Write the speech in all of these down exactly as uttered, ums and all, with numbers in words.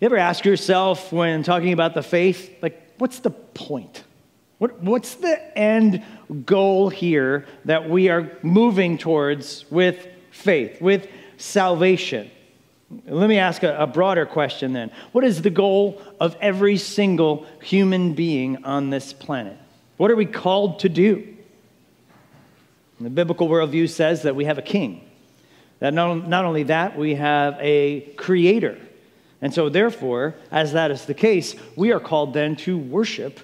You ever ask yourself when talking about the faith, like, what's the point? What, what's the end goal here that we are moving towards with faith, with salvation? Let me ask a, a broader question then. What is the goal of every single human being on this planet? What are we called to do? And the biblical worldview says that we have a king. That not, not only that, we have a creator. And so therefore, as that is the case, we are called then to worship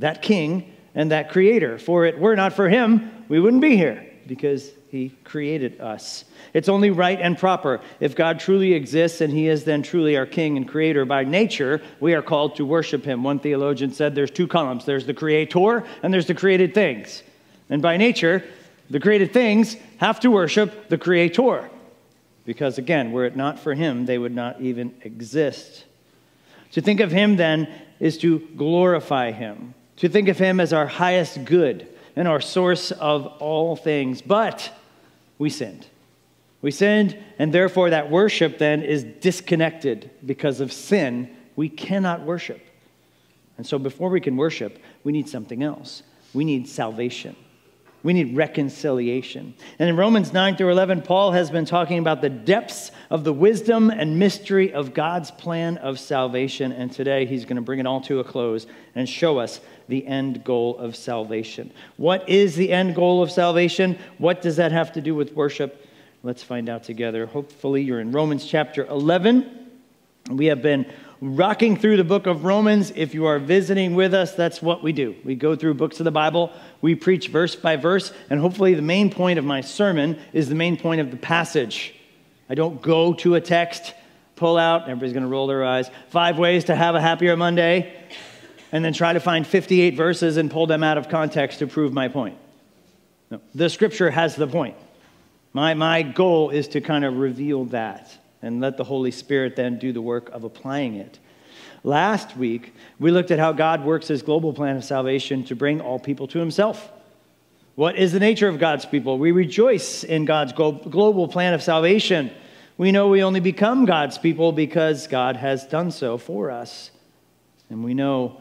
that king and that creator. For it were not for him, we wouldn't be here, because he created us. It's only right and proper. If God truly exists and he is then truly our king and creator by nature, we are called to worship him. One theologian said there's two columns. There's the creator and there's the created things. And by nature, the created things have to worship the creator. Because again, were it not for him, they would not even exist. To think of him then is to glorify him. To think of him as our highest good and our source of all things. But we sinned. We sinned, and therefore that worship then is disconnected. Because of sin, we cannot worship. And so before we can worship, we need something else. We need salvation. We need reconciliation. And in Romans nine through eleven, Paul has been talking about the depths of the wisdom and mystery of God's plan of salvation. And today he's going to bring it all to a close and show us the end goal of salvation. What is the end goal of salvation? What does that have to do with worship? Let's find out together. Hopefully you're in Romans chapter eleven. We have been rocking through the book of Romans. If you are visiting with us, that's what we do. We go through books of the Bible. We preach verse by verse. And hopefully the main point of my sermon is the main point of the passage. I don't go to a text, pull out, everybody's going to roll their eyes, five ways to have a happier Monday, and then try to find fifty-eight verses and pull them out of context to prove my point. No, the scripture has the point. My, my goal is to kind of reveal that. And let the Holy Spirit then do the work of applying it. Last week, we looked at how God works his global plan of salvation to bring all people to himself. What is the nature of God's people? We rejoice in God's global plan of salvation. We know we only become God's people because God has done so for us. And we know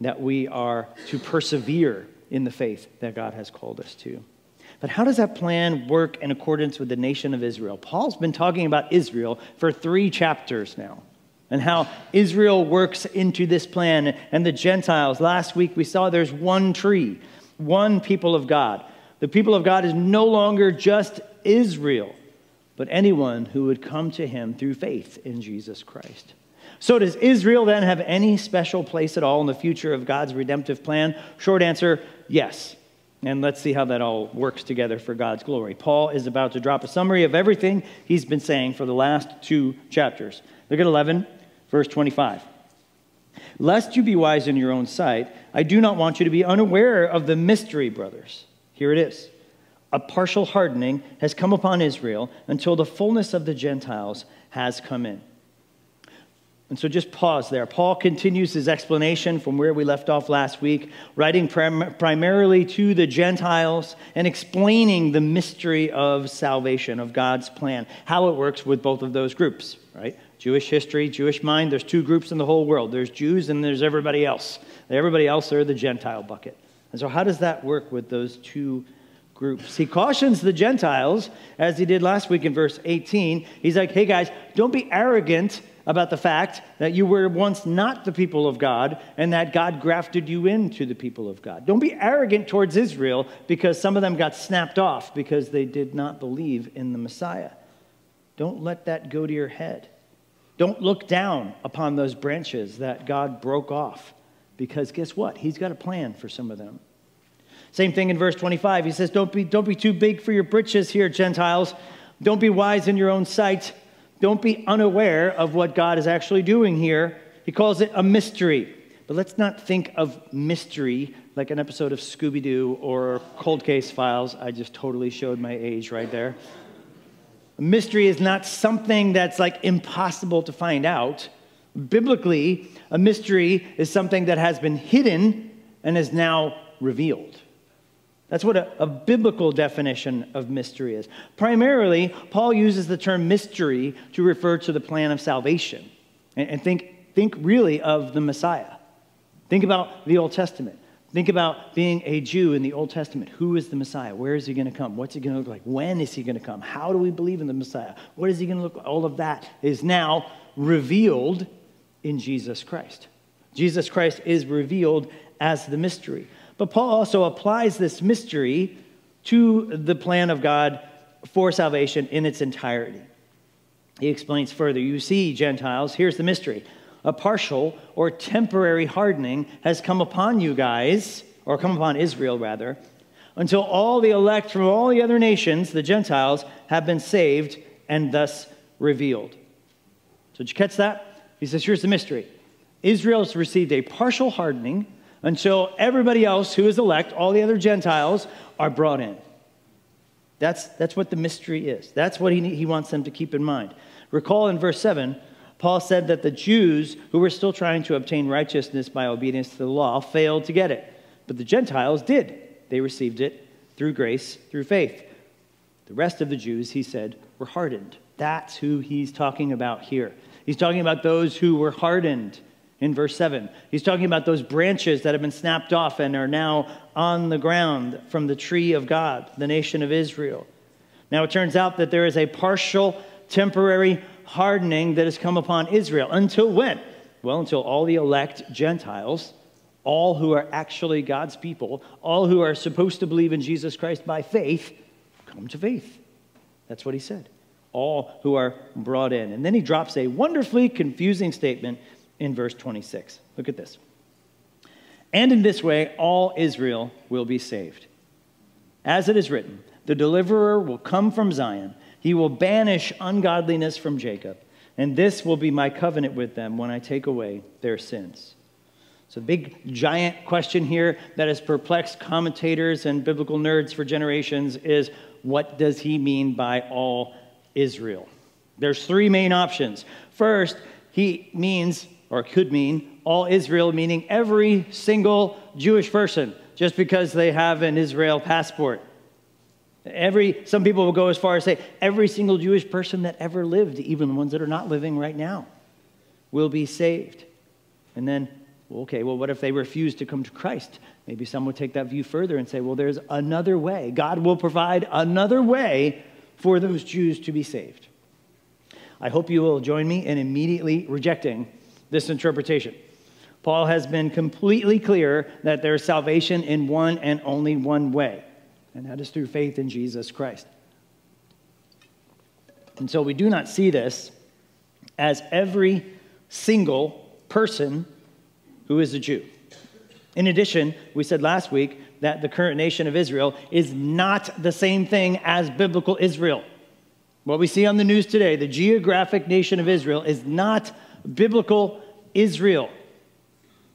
that we are to persevere in the faith that God has called us to. But how does that plan work in accordance with the nation of Israel? Paul's been talking about Israel for three chapters now, and how Israel works into this plan and the Gentiles. Last week we saw there's one tree, one people of God. The people of God is no longer just Israel, but anyone who would come to him through faith in Jesus Christ. So does Israel then have any special place at all in the future of God's redemptive plan? Short answer, yes. And let's see how that all works together for God's glory. Paul is about to drop a summary of everything he's been saying for the last two chapters. Look at eleven, verse twenty-five. Lest you be wise in your own sight, I do not want you to be unaware of the mystery, brothers. Here it is. A partial hardening has come upon Israel until the fullness of the Gentiles has come in. And so just pause there. Paul continues his explanation from where we left off last week, writing prim- primarily to the Gentiles and explaining the mystery of salvation, of God's plan, how it works with both of those groups, right? Jewish history, Jewish mind, there's two groups in the whole world. There's Jews and there's everybody else. Everybody else are the Gentile bucket. And so how does that work with those two groups? He cautions the Gentiles, as he did last week in verse eighteen. He's like, hey guys, don't be arrogant about the fact that you were once not the people of God and that God grafted you into the people of God. Don't be arrogant towards Israel because some of them got snapped off because they did not believe in the Messiah. Don't let that go to your head. Don't look down upon those branches that God broke off, because guess what? He's got a plan for some of them. Same thing in verse twenty-five. He says, don't be, don't be too big for your britches here, Gentiles. Don't be wise in your own sight. Don't be unaware of what God is actually doing here. He calls it a mystery. But let's not think of mystery like an episode of Scooby-Doo or Cold Case Files. I just totally showed my age right there. A mystery is not something that's like impossible to find out. Biblically, a mystery is something that has been hidden and is now revealed. That's what a, a biblical definition of mystery is. Primarily, Paul uses the term mystery to refer to the plan of salvation. And, and think, think really of the Messiah. Think about the Old Testament. Think about being a Jew in the Old Testament. Who is the Messiah? Where is he going to come? What's he going to look like? When is he going to come? How do we believe in the Messiah? What is he going to look like? All of that is now revealed in Jesus Christ. Jesus Christ is revealed as the mystery. But Paul also applies this mystery to the plan of God for salvation in its entirety. He explains further, you see, Gentiles, here's the mystery. A partial or temporary hardening has come upon you guys, or come upon Israel, rather, until all the elect from all the other nations, the Gentiles, have been saved and thus revealed. So did you catch that? He says, here's the mystery. Israel has received a partial hardening until everybody else who is elect, all the other Gentiles, are brought in. That's, that's what the mystery is. That's what he, he wants them to keep in mind. Recall in verse seven, Paul said that the Jews who were still trying to obtain righteousness by obedience to the law failed to get it. But the Gentiles did. They received it through grace, through faith. The rest of the Jews, he said, were hardened. That's who he's talking about here. He's talking about those who were hardened in verse seven. He's talking about those branches that have been snapped off and are now on the ground from the tree of God, the nation of Israel. Now it turns out that there is a partial, temporary hardening that has come upon Israel. Until when? Well, until all the elect Gentiles, all who are actually God's people, all who are supposed to believe in Jesus Christ by faith, come to faith. That's what he said. All who are brought in. And then he drops a wonderfully confusing statement in verse twenty-six. Look at this. And in this way, all Israel will be saved. As it is written, the deliverer will come from Zion. He will banish ungodliness from Jacob, and this will be my covenant with them when I take away their sins. So the big, giant question here that has perplexed commentators and biblical nerds for generations is, what does he mean by all Israel? There's three main options. First, he means, or could mean, all Israel, meaning every single Jewish person, just because they have an Israel passport. Every, some people will go as far as say, every single Jewish person that ever lived, even the ones that are not living right now, will be saved. And then, okay, well, what if they refuse to come to Christ? Maybe some would take that view further and say, well, there's another way. God will provide another way for those Jews to be saved. I hope you will join me in immediately rejecting this interpretation. Paul has been completely clear that there is salvation in one and only one way. And that is through faith in Jesus Christ. And so we do not see this as every single person who is a Jew. In addition, we said last week that the current nation of Israel is not the same thing as biblical Israel. What we see on the news today, the geographic nation of Israel, is not biblical Israel.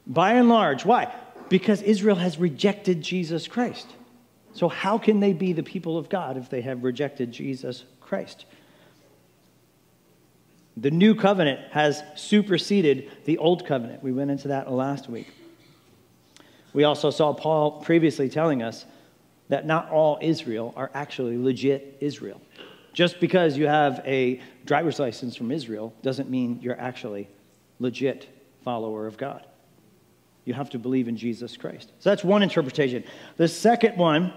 By and large, why? Because Israel has rejected Jesus Christ. So how can they be the people of God if they have rejected Jesus Christ? The new covenant has superseded the old covenant. We went into that last week. We also saw Paul previously telling us that not all Israel are actually legit Israel. Just because you have a driver's license from Israel doesn't mean you're actually legit follower of God. You have to believe in Jesus Christ. So that's one interpretation. The second one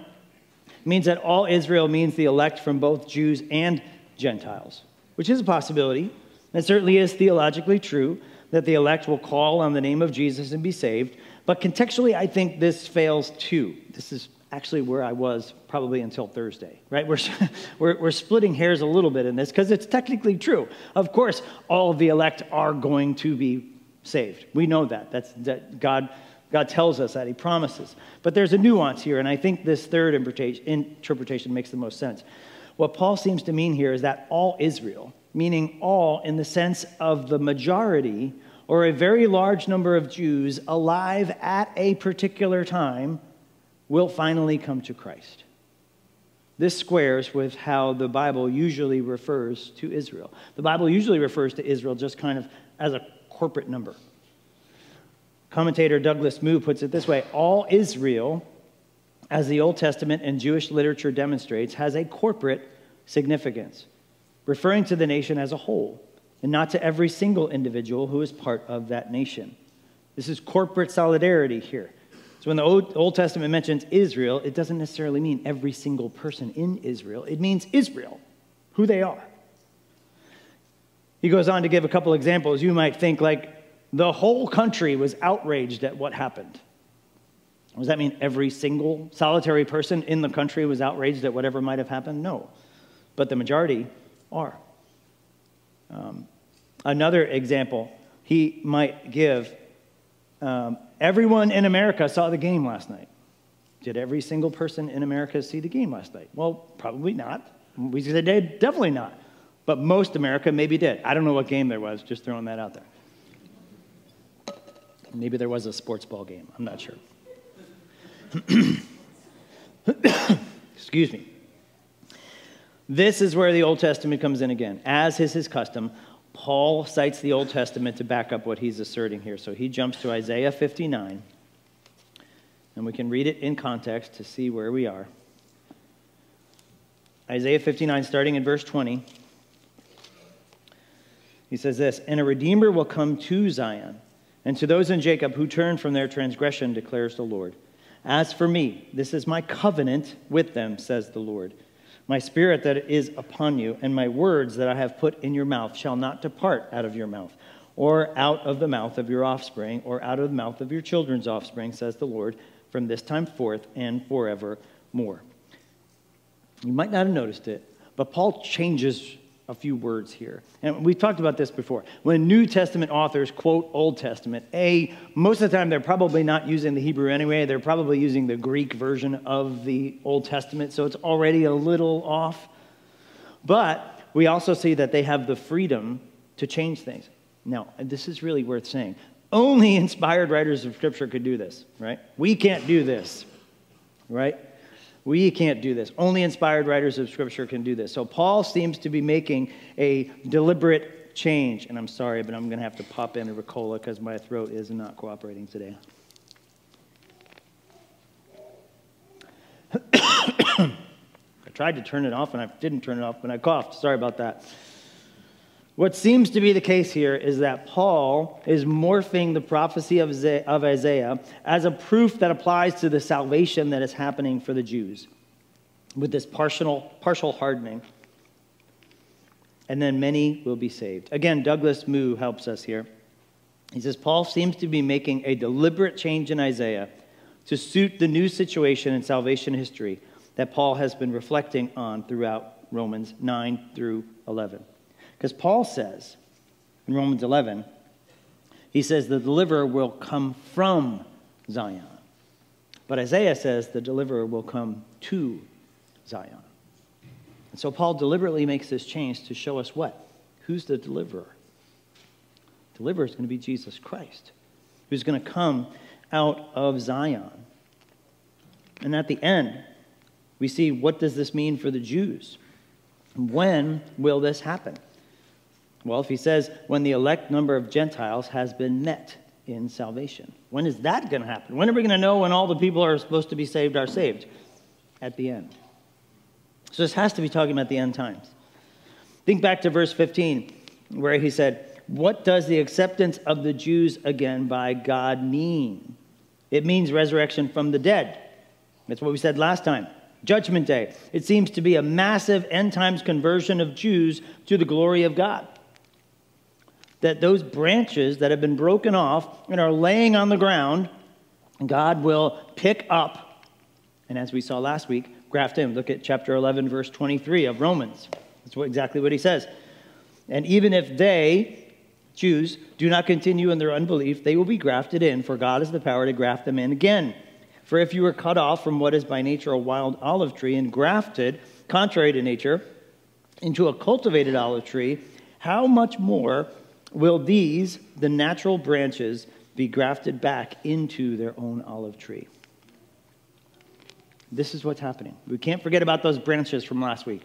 means that all Israel means the elect from both Jews and Gentiles, which is a possibility. It certainly is theologically true that the elect will call on the name of Jesus and be saved. But contextually, I think this fails too. This is actually where I was probably until Thursday, right? We're, we're, we're splitting hairs a little bit in this because it's technically true. Of course, all of the elect are going to be saved. We know that. That's, that God, God tells us that. He promises. But there's a nuance here, and I think this third interpretation makes the most sense. What Paul seems to mean here is that all Israel, meaning all in the sense of the majority or a very large number of Jews alive at a particular time, will finally come to Christ. This squares with how the Bible usually refers to Israel. The Bible usually refers to Israel just kind of as a corporate number. Commentator Douglas Moo puts it this way: all Israel, as the Old Testament and Jewish literature demonstrates, has a corporate significance, referring to the nation as a whole, and not to every single individual who is part of that nation. This is corporate solidarity here. So when the Old, Old Testament mentions Israel, it doesn't necessarily mean every single person in Israel. It means Israel, who they are. He goes on to give a couple examples. You might think, like, the whole country was outraged at what happened. Does that mean every single solitary person in the country was outraged at whatever might have happened? No. But the majority are. Um, another example he might give, um, everyone in America saw the game last night. Did every single person in America see the game last night? Well, probably not. We said they did, definitely not. But most America maybe did. I don't know what game there was, just throwing that out there. Maybe there was a sports ball game. I'm not sure. Excuse me. This is where the Old Testament comes in again. As is his custom, Paul cites the Old Testament to back up what he's asserting here. So he jumps to Isaiah fifty-nine, and we can read it in context to see where we are. Isaiah fifty-nine, starting in verse twenty, he says this, "And a Redeemer will come to Zion, and to those in Jacob who turn from their transgression, declares the Lord. As for me, this is my covenant with them, says the Lord. My spirit that is upon you, and my words that I have put in your mouth shall not depart out of your mouth, or out of the mouth of your offspring, or out of the mouth of your children's offspring, says the Lord, from this time forth and forevermore." You might not have noticed it, but Paul changes a few words here. And we've talked about this before. When New Testament authors quote Old Testament, A, most of the time they're probably not using the Hebrew anyway. They're probably using the Greek version of the Old Testament, so it's already a little off. But we also see that they have the freedom to change things. Now, this is really worth saying. Only inspired writers of Scripture could do this, right? We can't do this, right? We can't do this. Only inspired writers of Scripture can do this. So Paul seems to be making a deliberate change. And I'm sorry, but I'm going to have to pop in a Ricola because my throat is not cooperating today. I tried to turn it off, and I didn't turn it off, but I coughed. Sorry about that. What seems to be the case here is that Paul is morphing the prophecy of Isaiah as a proof that applies to the salvation that is happening for the Jews with this partial, partial hardening. And then many will be saved. Again, Douglas Moo helps us here. He says, Paul seems to be making a deliberate change in Isaiah to suit the new situation in salvation history that Paul has been reflecting on throughout Romans nine through eleven. Because Paul says, in Romans eleven, he says the deliverer will come from Zion. But Isaiah says the deliverer will come to Zion. And so Paul deliberately makes this change to show us what? Who's the deliverer? The deliverer is going to be Jesus Christ, who's going to come out of Zion. And at the end, we see what does this mean for the Jews? When will this happen? Well, if he says, when the elect number of Gentiles has been met in salvation. When is that going to happen? When are we going to know when all the people who are supposed to be saved are saved? At the end. So this has to be talking about the end times. Think back to verse fifteen, where he said, what does the acceptance of the Jews again by God mean? It means resurrection from the dead. That's what we said last time. Judgment Day. It seems to be a massive end times conversion of Jews to the glory of God. That those branches that have been broken off and are laying on the ground, God will pick up, and as we saw last week, graft in. Look at chapter eleven, verse twenty-three of Romans. That's what, exactly what he says. And even if they, Jews, do not continue in their unbelief, they will be grafted in, for God has the power to graft them in again. For if you were cut off from what is by nature a wild olive tree and grafted, contrary to nature, into a cultivated olive tree, how much more will these, the natural branches, be grafted back into their own olive tree? This is what's happening. We can't forget about those branches from last week.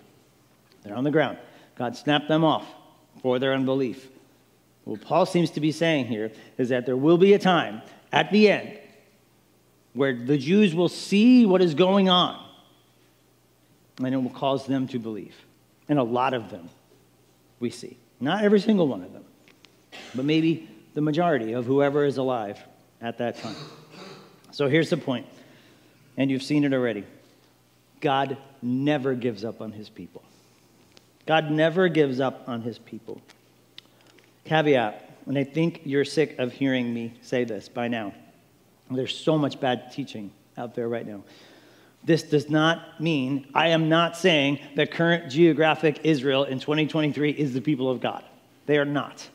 They're on the ground. God snapped them off for their unbelief. What Paul seems to be saying here is that there will be a time at the end where the Jews will see what is going on, and it will cause them to believe. And a lot of them, we see. Not every single one of them, but maybe the majority of whoever is alive at that time. So here's the point, and you've seen it already. God never gives up on his people. God never gives up on his people. Caveat, and I think you're sick of hearing me say this by now. There's so much bad teaching out there right now. This does not mean, I am not saying that current geographic Israel in twenty twenty-three is the people of God. They are not,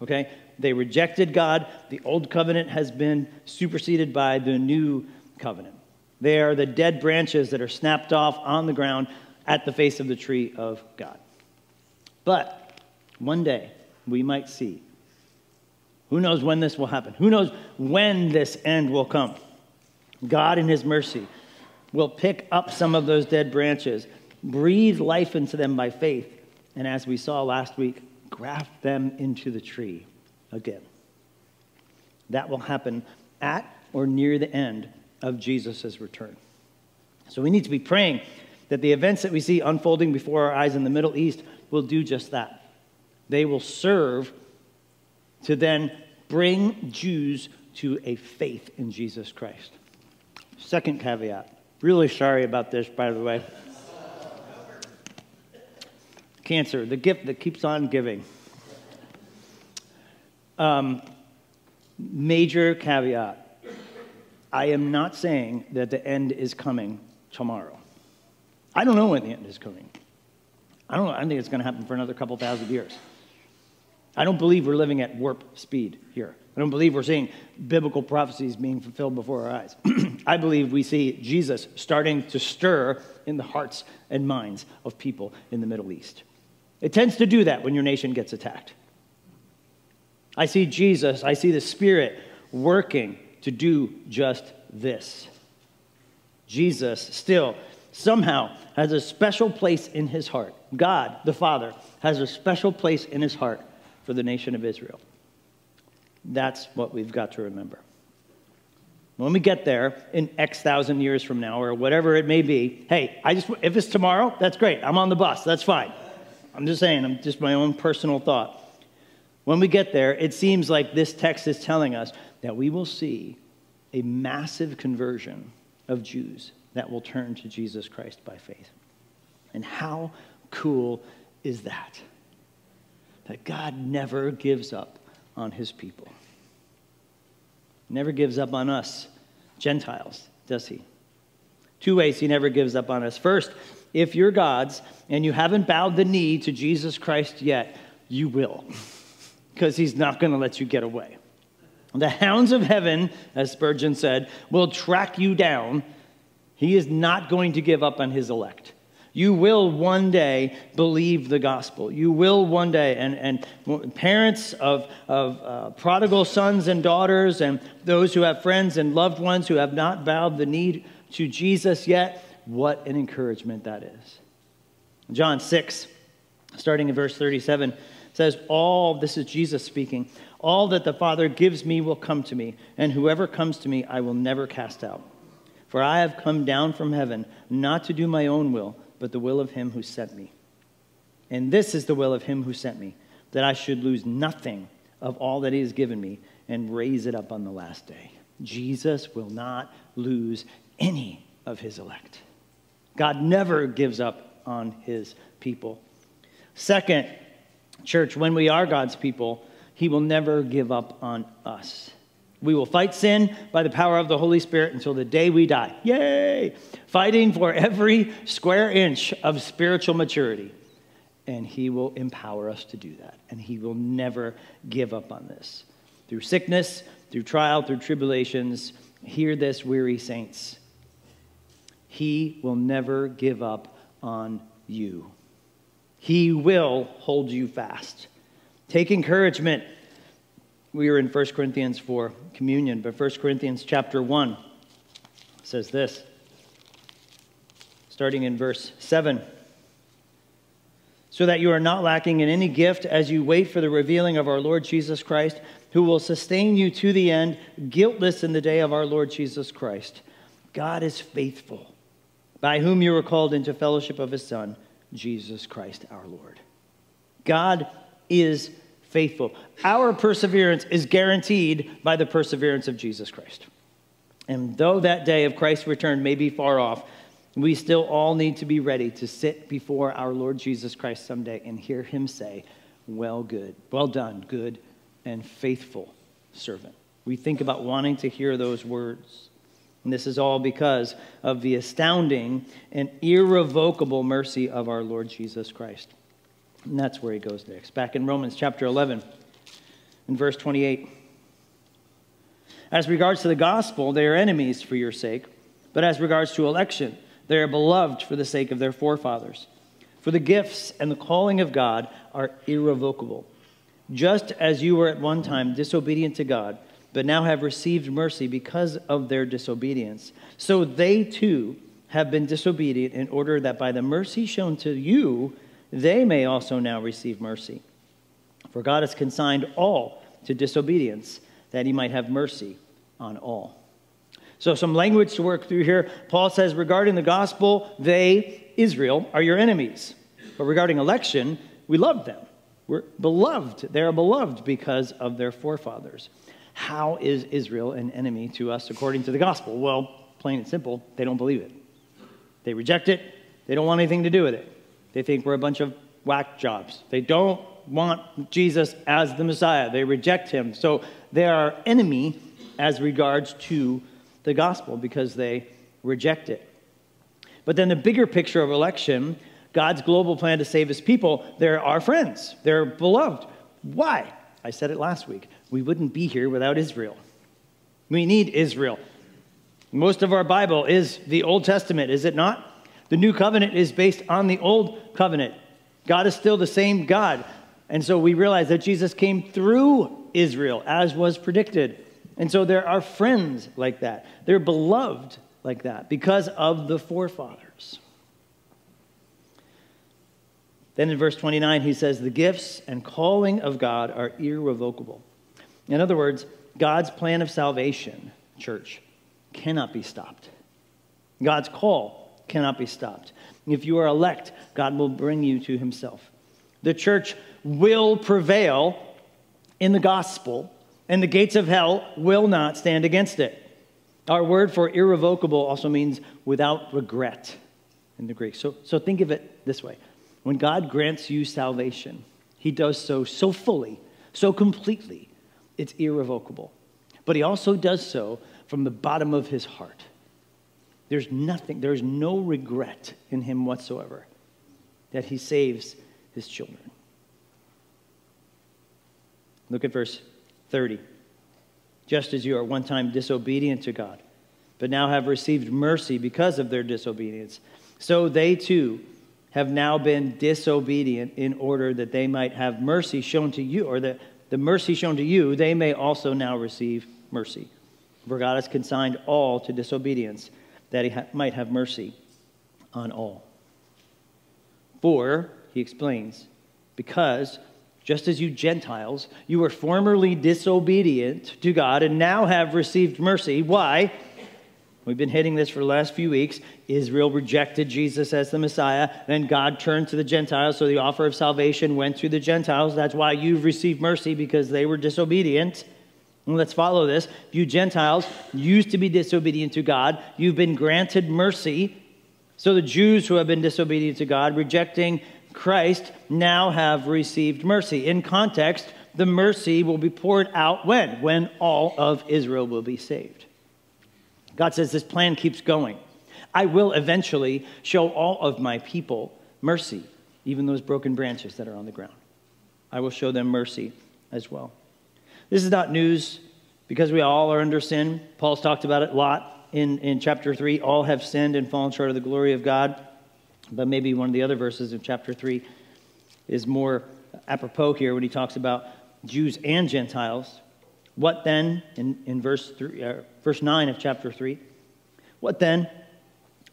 okay? They rejected God. The old covenant has been superseded by the new covenant. They are the dead branches that are snapped off on the ground at the face of the tree of God. But one day we might see. Who knows when this will happen? Who knows when this end will come? God in his mercy will pick up some of those dead branches, breathe life into them by faith, and as we saw last week, graft them into the tree again. That will happen at or near the end of Jesus' return. So we need to be praying that the events that we see unfolding before our eyes in the Middle East will do just that. They will serve to then bring Jews to a faith in Jesus Christ. Second caveat. Really sorry about this, by the way. Cancer, the gift that keeps on giving. Um, major caveat. I am not saying that the end is coming tomorrow. I don't know when the end is coming. I don't know. I don't think it's going to happen for another couple thousand years. I don't believe we're living at warp speed here. I don't believe we're seeing biblical prophecies being fulfilled before our eyes. I believe we see Jesus starting to stir in the hearts and minds of people in the Middle East. It tends to do that when your nation gets attacked. I see Jesus, I see the Spirit working to do just this. Jesus still somehow has a special place in his heart. God, the Father, has a special place in his heart for the nation of Israel. That's what we've got to remember. When we get there in X thousand years from now or whatever it may be, hey, I just if it's tomorrow, that's great. I'm on the bus. That's fine. I'm just saying, I'm just my own personal thought. When we get there, it seems like this text is telling us that we will see a massive conversion of Jews that will turn to Jesus Christ by faith. And how cool is that? That God never gives up on his people. Never gives up on us, Gentiles, does he? Two ways he never gives up on us. First, if you're God's and you haven't bowed the knee to Jesus Christ yet, you will, because he's not going to let you get away. The hounds of heaven, as Spurgeon said, will track you down. He is not going to give up on his elect. You will one day believe the gospel. You will one day, and, and parents of, of uh, prodigal sons and daughters and those who have friends and loved ones who have not bowed the knee to Jesus yet, what an encouragement that is. John six, starting in verse thirty-seven, says, all, this is Jesus speaking, all that the Father gives me will come to me, and whoever comes to me I will never cast out. For I have come down from heaven not to do my own will, but the will of him who sent me. And this is the will of him who sent me, that I should lose nothing of all that he has given me and raise it up on the last day. Jesus will not lose any of his elect. God never gives up on his people. Second, church, when we are God's people, he will never give up on us. We will fight sin by the power of the Holy Spirit until the day we die. Yay! Fighting for every square inch of spiritual maturity. And he will empower us to do that. And he will never give up on this. Through sickness, through trial, through tribulations, hear this, weary saints. He will never give up on you. He will hold you fast. Take encouragement. We are in First Corinthians for communion, but First Corinthians chapter one says this, starting in verse seven. So that you are not lacking in any gift as you wait for the revealing of our Lord Jesus Christ, who will sustain you to the end, guiltless in the day of our Lord Jesus Christ. God is faithful, by whom you were called into fellowship of his Son, Jesus Christ our Lord. God is faithful. Our perseverance is guaranteed by the perseverance of Jesus Christ. And though that day of Christ's return may be far off, we still all need to be ready to sit before our Lord Jesus Christ someday and hear him say, well, good, well done, good and faithful servant. We think about wanting to hear those words. And this is all because of the astounding and irrevocable mercy of our Lord Jesus Christ. And that's where he goes next. Back in Romans chapter eleven and verse twenty-eight. As regards to the gospel, they are enemies for your sake. But as regards to election, they are beloved for the sake of their forefathers. For the gifts and the calling of God are irrevocable. Just as you were at one time disobedient to God, but now have received mercy because of their disobedience, so they too have been disobedient in order that by the mercy shown to you, they may also now receive mercy. For God has consigned all to disobedience, that he might have mercy on all. So some language to work through here. Paul says, regarding the gospel, they, Israel, are your enemies. But regarding election, we love them. We're beloved. They are beloved because of their forefathers. How is Israel an enemy to us according to the gospel? Well, plain and simple, they don't believe it. They reject it. They don't want anything to do with it. They think we're a bunch of whack jobs. They don't want Jesus as the Messiah. They reject him. So they are our enemy as regards to the gospel because they reject it. But then the bigger picture of election, God's global plan to save his people, they're our friends. They're beloved. Why? I said it last week. We wouldn't be here without Israel. We need Israel. Most of our Bible is the Old Testament, is it not? The new covenant is based on the old covenant. God is still the same God. And so we realize that Jesus came through Israel, as was predicted. And so there are friends like that. They're beloved like that because of the forefathers. Then in verse twenty-nine, he says, the gifts and calling of God are irrevocable. In other words, God's plan of salvation, church, cannot be stopped. God's call cannot be stopped. If you are elect, God will bring you to himself. The church will prevail in the gospel, and the gates of hell will not stand against it. Our word for irrevocable also means without regret in the Greek. So, so think of it this way. When God grants you salvation, he does so so fully, so completely, it's irrevocable. But he also does so from the bottom of his heart. There's nothing, there's no regret in him whatsoever that he saves his children. Look at verse thirty. Just as you are one time disobedient to God, but now have received mercy because of their disobedience, so they too have now been disobedient in order that they might have mercy shown to you, or that the mercy shown to you, they may also now receive mercy. For God has consigned all to disobedience, that he ha- might have mercy on all. For, he explains, because just as you Gentiles, you were formerly disobedient to God and now have received mercy. Why? We've been hitting this for the last few weeks. Israel rejected Jesus as the Messiah. Then God turned to the Gentiles, so the offer of salvation went to the Gentiles. That's why you've received mercy, because they were disobedient. And let's follow this. You Gentiles used to be disobedient to God. You've been granted mercy. So the Jews who have been disobedient to God, rejecting Christ, now have received mercy. In context, the mercy will be poured out when? When all of Israel will be saved. God says this plan keeps going. I will eventually show all of my people mercy, even those broken branches that are on the ground. I will show them mercy as well. This is not news because we all are under sin. Paul's talked about it a lot in, in chapter three. All have sinned and fallen short of the glory of God. But maybe one of the other verses in chapter three is more apropos here when he talks about Jews and Gentiles. What then, in, in verse, three, uh, verse nine of chapter three, what then?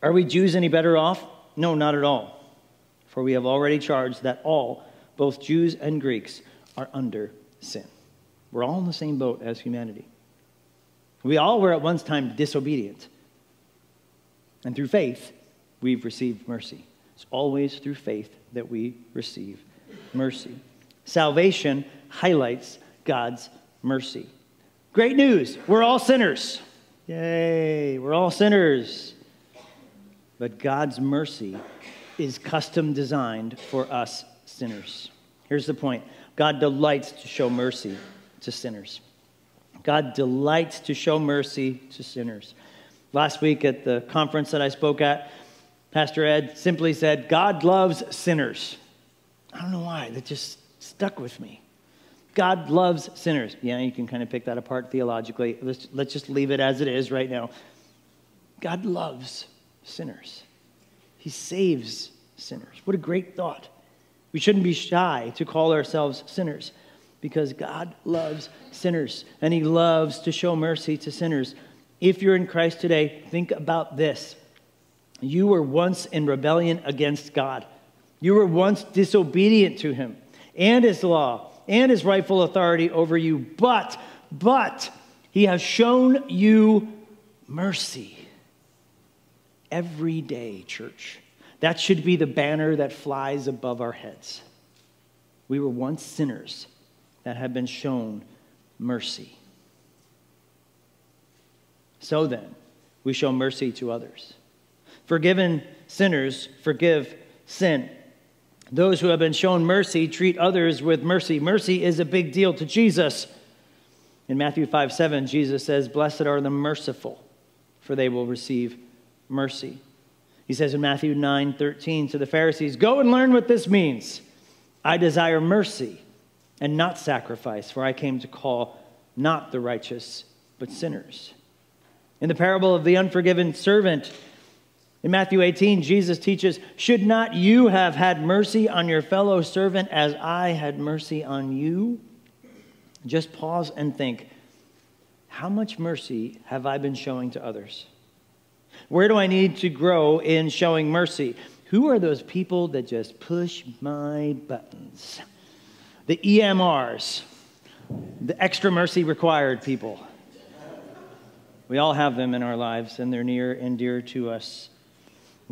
Are we Jews any better off? No, not at all. For we have already charged that all, both Jews and Greeks, are under sin. We're all in the same boat as humanity. We all were at one time disobedient. And through faith, we've received mercy. It's always through faith that we receive mercy. Salvation highlights God's mercy. Great news. We're all sinners. Yay. We're all sinners. But God's mercy is custom designed for us sinners. Here's the point. God delights to show mercy to sinners. God delights to show mercy to sinners. Last week at the conference that I spoke at, Pastor Ed simply said, God loves sinners. I don't know why. That just stuck with me. God loves sinners. Yeah, you can kind of pick that apart theologically. Let's, let's just leave it as it is right now. God loves sinners. He saves sinners. What a great thought. We shouldn't be shy to call ourselves sinners because God loves sinners and he loves to show mercy to sinners. If you're in Christ today, think about this. You were once in rebellion against God. You were once disobedient to him and his law and his rightful authority over you. But, but he has shown you mercy every day, church. That should be the banner that flies above our heads. We were once sinners that have been shown mercy. So then, we show mercy to others. Forgiven sinners forgive sin. Those who have been shown mercy treat others with mercy. Mercy is a big deal to Jesus. In Matthew five seven, Jesus says, "Blessed are the merciful, for they will receive mercy." He says in Matthew nine thirteen to the Pharisees, "Go and learn what this means. I desire mercy and not sacrifice, for I came to call not the righteous, but sinners." In the parable of the unforgiven servant, in Matthew eighteen, Jesus teaches, "Should not you have had mercy on your fellow servant as I had mercy on you?" Just pause and think, how much mercy have I been showing to others? Where do I need to grow in showing mercy? Who are those people that just push my buttons? The E M Rs, the extra mercy required people. We all have them in our lives, and they're near and dear to us.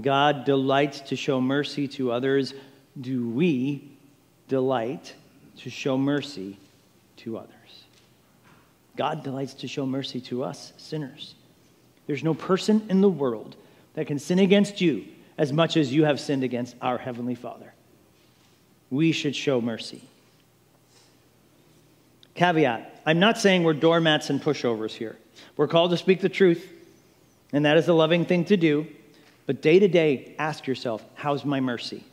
God delights to show mercy to others. Do we delight to show mercy to others? God delights to show mercy to us, sinners. There's no person in the world that can sin against you as much as you have sinned against our Heavenly Father. We should show mercy. Caveat, I'm not saying we're doormats and pushovers here. We're called to speak the truth, and that is a loving thing to do. But day to day, ask yourself, how's my mercy?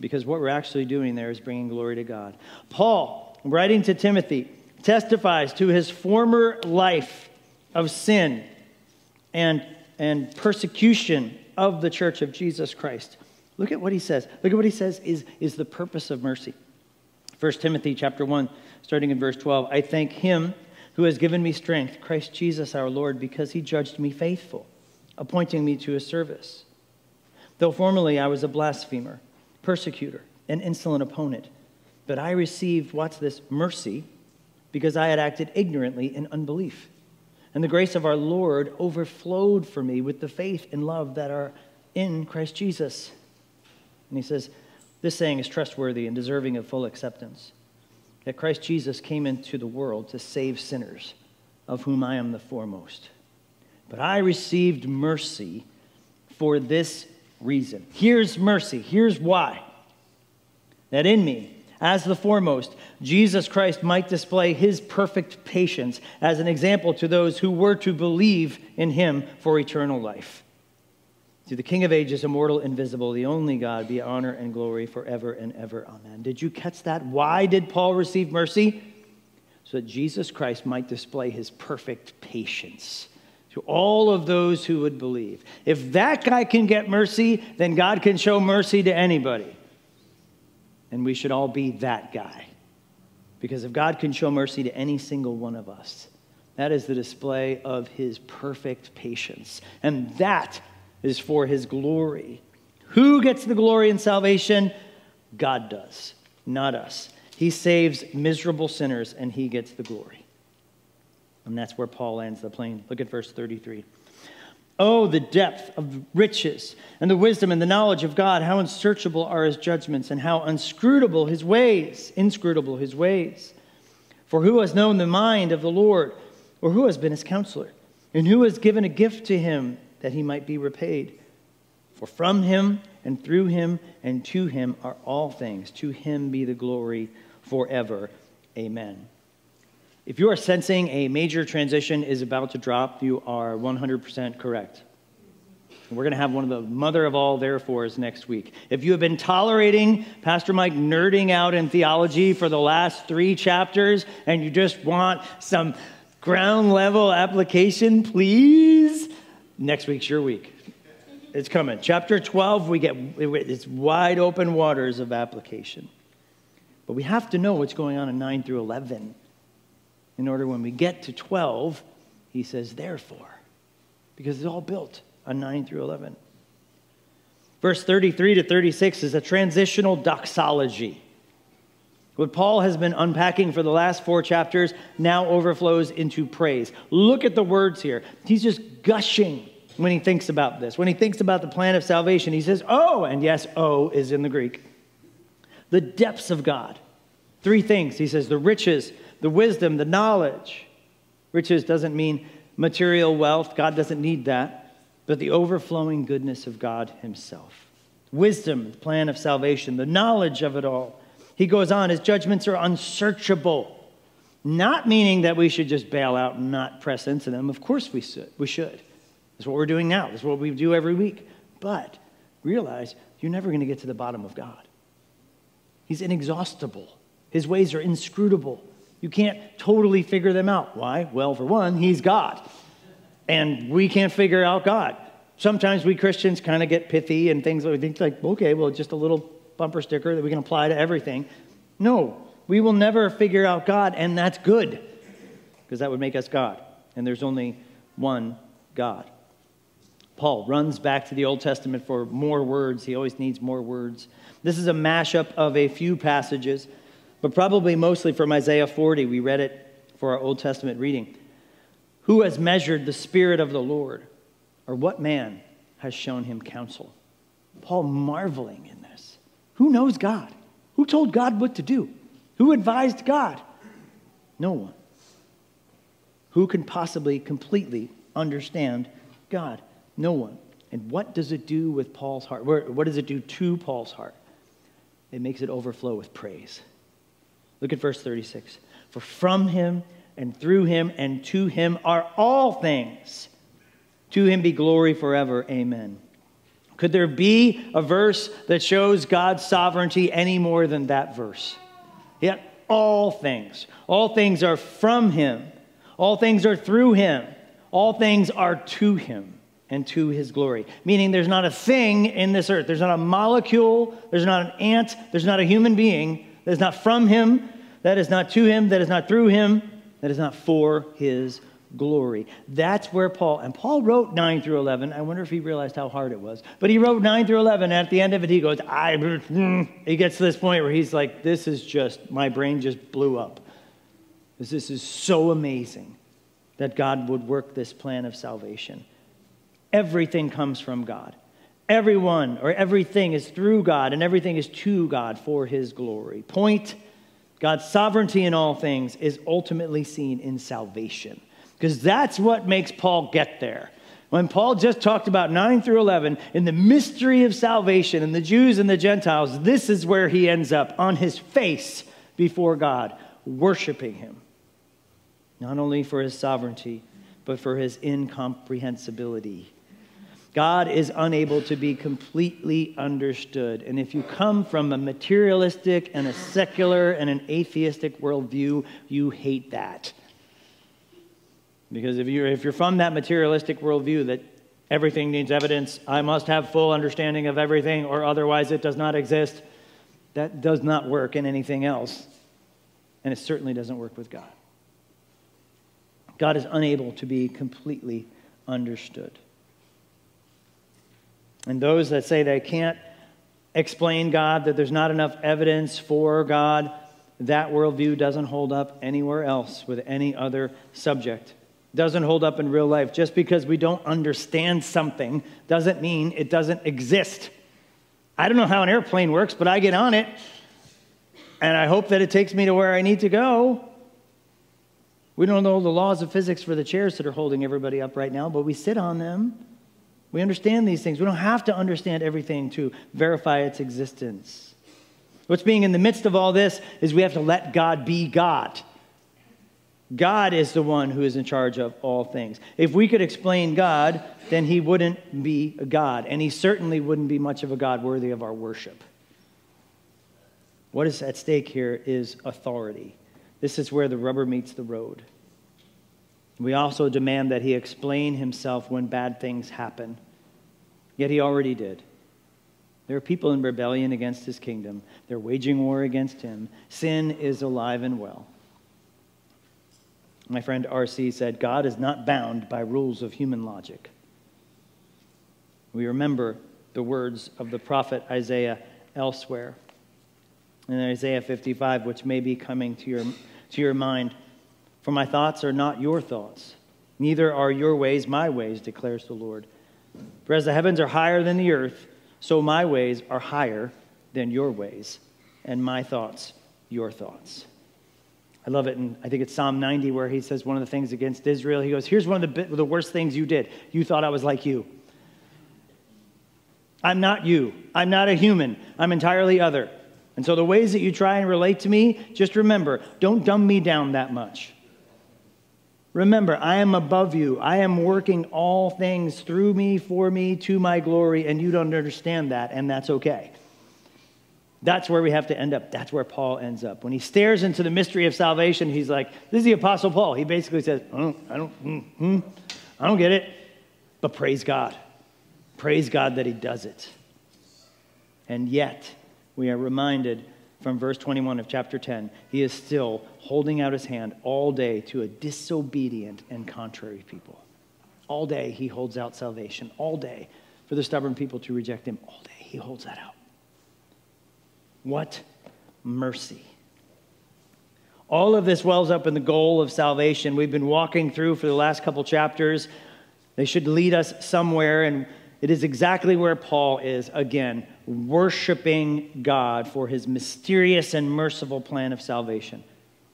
Because what we're actually doing there is bringing glory to God. Paul, writing to Timothy, testifies to his former life of sin and, and persecution of the church of Jesus Christ. Look at what he says. Look at what he says is, is the purpose of mercy. First Timothy chapter one, starting in verse twelve, "I thank him who has given me strength, Christ Jesus our Lord, because he judged me faithful, appointing me to his service. Though formerly I was a blasphemer, persecutor, and insolent opponent, but I received," watch this, "mercy, because I had acted ignorantly in unbelief. And the grace of our Lord overflowed for me with the faith and love that are in Christ Jesus." And he says, "This saying is trustworthy and deserving of full acceptance, that Christ Jesus came into the world to save sinners, of whom I am the foremost. But I received mercy for this reason." Here's mercy. Here's why. "That in me, as the foremost, Jesus Christ might display his perfect patience as an example to those who were to believe in him for eternal life. To the King of ages, immortal, invisible, the only God, be honor and glory forever and ever. Amen." Did you catch that? Why did Paul receive mercy? So that Jesus Christ might display his perfect patience to all of those who would believe. If that guy can get mercy, then God can show mercy to anybody. And we should all be that guy. Because if God can show mercy to any single one of us, that is the display of his perfect patience. And that is for his glory. Who gets the glory in salvation? God does, not us. He saves miserable sinners and he gets the glory. And that's where Paul lands the plane. Look at verse thirty-three. Oh, the depth of riches and the wisdom and the knowledge of God. How unsearchable are his judgments and how inscrutable his ways, inscrutable his ways. For who has known the mind of the Lord, or who has been his counselor? And who has given a gift to him that he might be repaid? For from him and through him and to him are all things. To him be the glory forever. Amen. If you are sensing a major transition is about to drop, you are one hundred percent correct. We're going to have one of the mother of all therefores next week. If you have been tolerating Pastor Mike nerding out in theology for the last three chapters and you just want some ground level application, please, next week's your week. It's coming. Chapter twelve, we get it's wide open waters of application. But we have to know what's going on in nine through eleven. In order when we get to twelve, he says, therefore, because it's all built on nine through eleven. Verse thirty-three to thirty-six is a transitional doxology. What Paul has been unpacking for the last four chapters now overflows into praise. Look at the words here. He's just gushing when he thinks about this. When he thinks about the plan of salvation, he says, oh, and yes, oh is in the Greek. The depths of God. Three things. He says, the riches, the wisdom, the knowledge. Riches doesn't mean material wealth. God doesn't need that. But the overflowing goodness of God himself. Wisdom, the plan of salvation, the knowledge of it all. He goes on, his judgments are unsearchable. Not meaning that we should just bail out and not press into them. Of course we should. We should. That's what we're doing now. That's what we do every week. But realize you're never going to get to the bottom of God. He's inexhaustible. His ways are inscrutable. You can't totally figure them out. Why? Well, for one, he's God. And we can't figure out God. Sometimes we Christians kind of get pithy and things like, think like, okay, well, just a little bumper sticker that we can apply to everything. No, we will never figure out God, and that's good. Because that would make us God. And there's only one God. Paul runs back to the Old Testament for more words. He always needs more words. This is a mashup of a few passages, but probably mostly from Isaiah forty. We read it for our Old Testament reading. Who has measured the Spirit of the Lord? Or what man has shown him counsel? Paul marveling in this. Who knows God? Who told God what to do? Who advised God? No one. Who can possibly completely understand God? No one. And what does it do with Paul's heart? What does it do to Paul's heart? It makes it overflow with praise. Look at verse thirty-six. For from him and through him and to him are all things. To him be glory forever. Amen. Could there be a verse that shows God's sovereignty any more than that verse? Yet all things. All things are from him. All things are through him. All things are to him. And to his glory. Meaning there's not a thing in this earth. There's not a molecule. There's not an ant. There's not a human being. That is not from him. That is not to him. That is not through him. That is not for his glory. That's where Paul, and Paul wrote nine through eleven. I wonder if he realized how hard it was. But he wrote nine through eleven. And at the end of it, he goes, I, mm. He gets to this point where he's like, this is just, my brain just blew up. Because this is so amazing that God would work this plan of salvation. Everything comes from God. Everyone or everything is through God and everything is to God for his glory. Point, God's sovereignty in all things is ultimately seen in salvation. Because that's what makes Paul get there. When Paul just talked about nine through eleven in the mystery of salvation and the Jews and the Gentiles, this is where he ends up on his face before God, worshiping him. Not only for his sovereignty, but for his incomprehensibility. God is unable to be completely understood. And if you come from a materialistic and a secular and an atheistic worldview, you hate that. Because if you're, if you're from that materialistic worldview that everything needs evidence, I must have full understanding of everything or otherwise it does not exist, that does not work in anything else. And it certainly doesn't work with God. God is unable to be completely understood. And those that say they can't explain God, that there's not enough evidence for God, that worldview doesn't hold up anywhere else with any other subject. doesn't hold up in real life. Just because we don't understand something doesn't mean it doesn't exist. I don't know how an airplane works, but I get on it, and I hope that it takes me to where I need to go. We don't know the laws of physics for the chairs that are holding everybody up right now, but we sit on them. We understand these things. We don't have to understand everything to verify its existence. What's being in the midst of all this is we have to let God be God. God is the one who is in charge of all things. If we could explain God, then he wouldn't be a God, and he certainly wouldn't be much of a God worthy of our worship. What is at stake here is authority. This is where the rubber meets the road. We also demand that he explain himself when bad things happen. Yet he already did. There are people in rebellion against his kingdom. They're waging war against him. Sin is alive and well. My friend R C said, God is not bound by rules of human logic. We remember the words of the prophet Isaiah elsewhere. In Isaiah fifty-five, which may be coming to your, to your mind, "For my thoughts are not your thoughts, neither are your ways my ways, declares the Lord. For as the heavens are higher than the earth, so my ways are higher than your ways, and my thoughts your thoughts." I love it, and I think it's Psalm ninety where he says one of the things against Israel. He goes, here's one of the, the worst things you did. You thought I was like you. I'm not you. I'm not a human. I'm entirely other. And so the ways that you try and relate to me, just remember, don't dumb me down that much. Remember, I am above you. I am working all things through me, for me, to my glory, and you don't understand that, and that's okay. That's where we have to end up. That's where Paul ends up. When he stares into the mystery of salvation, he's like, this is the Apostle Paul. He basically says, I don't, I don't, mm, mm, I don't get it, but praise God. Praise God that he does it. And yet, we are reminded from verse twenty-one of chapter ten, he is still holding out his hand all day to a disobedient and contrary people. All day he holds out salvation. All day for the stubborn people to reject him. All day he holds that out. What mercy. All of this wells up in the goal of salvation we've been walking through for the last couple chapters. They should lead us somewhere, and it is exactly where Paul is, again, worshiping God for his mysterious and merciful plan of salvation.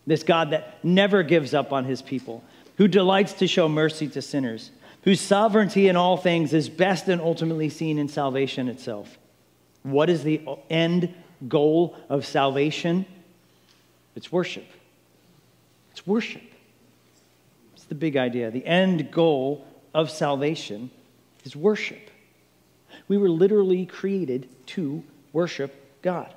This God that never gives up on his people, who delights to show mercy to sinners, whose sovereignty in all things is best and ultimately seen in salvation itself. What is the end goal of salvation? It's worship. It's worship. It's the big idea. The end goal of salvation is worship. We were literally created to worship God.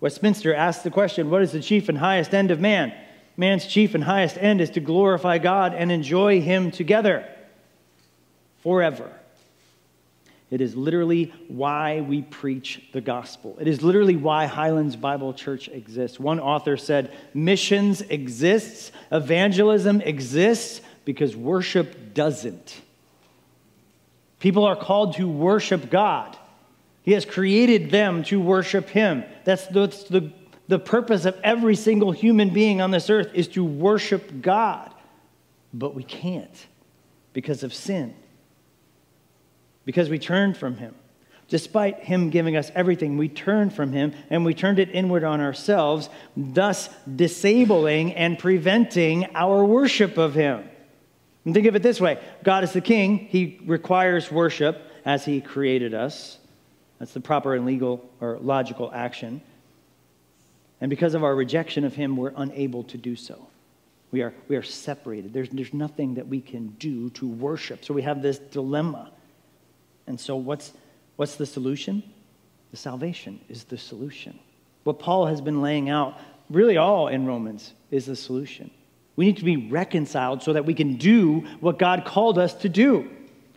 Westminster asks the question, what is the chief and highest end of man? Man's chief and highest end is to glorify God and enjoy him together forever. It is literally why we preach the gospel. It is literally why Highlands Bible Church exists. One author said, missions exists, evangelism exists, because worship doesn't. People are called to worship God. He has created them to worship him. That's the, that's the, the purpose of every single human being on this earth, is to worship God. But we can't because of sin. Because we turned from him. Despite him giving us everything, we turned from him, and we turned it inward on ourselves, thus disabling and preventing our worship of him. And think of it this way. God is the king. He requires worship as he created us. That's the proper and legal or logical action. And because of our rejection of him, we're unable to do so. We are, we are separated. There's, there's nothing that we can do to worship. So we have this dilemma. And so what's, what's the solution? The salvation is the solution. What Paul has been laying out, really all in Romans, is the solution. We need to be reconciled so that we can do what God called us to do.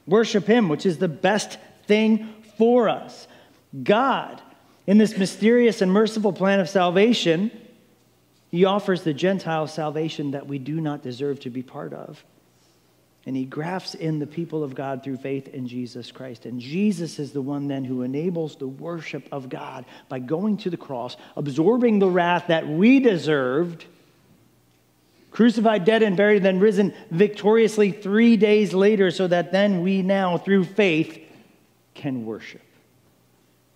Worship him, which is the best thing for us. God, in this mysterious and merciful plan of salvation, he offers the Gentiles salvation that we do not deserve to be part of. And he grafts in the people of God through faith in Jesus Christ. And Jesus is the one then who enables the worship of God by going to the cross, absorbing the wrath that we deserved, crucified, dead, and buried, then risen victoriously three days later, so that then we now, through faith, can worship.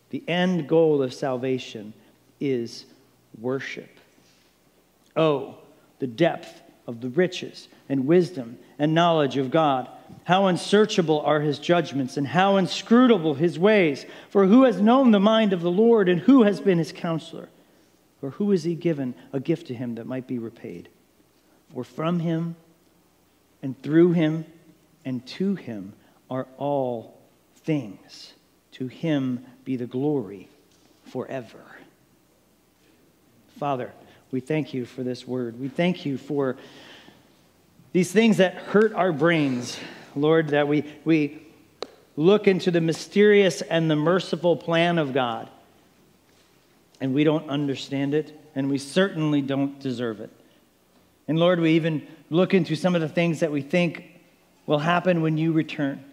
The end goal of salvation is worship. Oh, the depth of the riches and wisdom and knowledge of God. How unsearchable are his judgments, and how inscrutable his ways. For who has known the mind of the Lord, and who has been his counselor? Or who has he given a gift to him that might be repaid? For from him, and through him, and to him are all things. To him be the glory forever. Father, we thank you for this word. We thank you for these things that hurt our brains, Lord, that we, we look into the mysterious and the merciful plan of God, and we don't understand it, and we certainly don't deserve it. And Lord, we even look into some of the things that we think will happen when you return,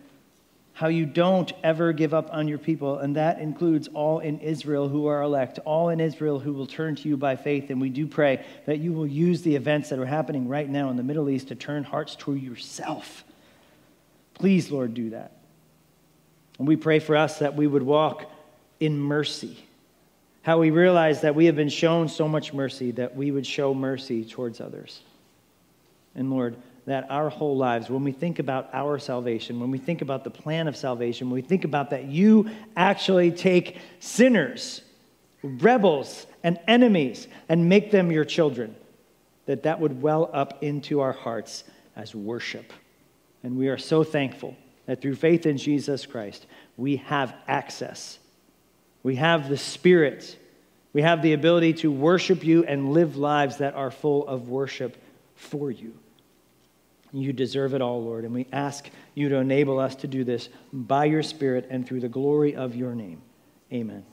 how you don't ever give up on your people, and that includes all in Israel who are elect, all in Israel who will turn to you by faith, and we do pray that you will use the events that are happening right now in the Middle East to turn hearts toward yourself. Please, Lord, do that. And we pray for us that we would walk in mercy, how we realize that we have been shown so much mercy that we would show mercy towards others. And Lord, that our whole lives, when we think about our salvation, when we think about the plan of salvation, when we think about that you actually take sinners, rebels, and enemies and make them your children, that that would well up into our hearts as worship. And we are so thankful that through faith in Jesus Christ, we have access. We have the Spirit. We have the ability to worship you and live lives that are full of worship for you. You deserve it all, Lord, and we ask you to enable us to do this by your Spirit and through the glory of your name. Amen.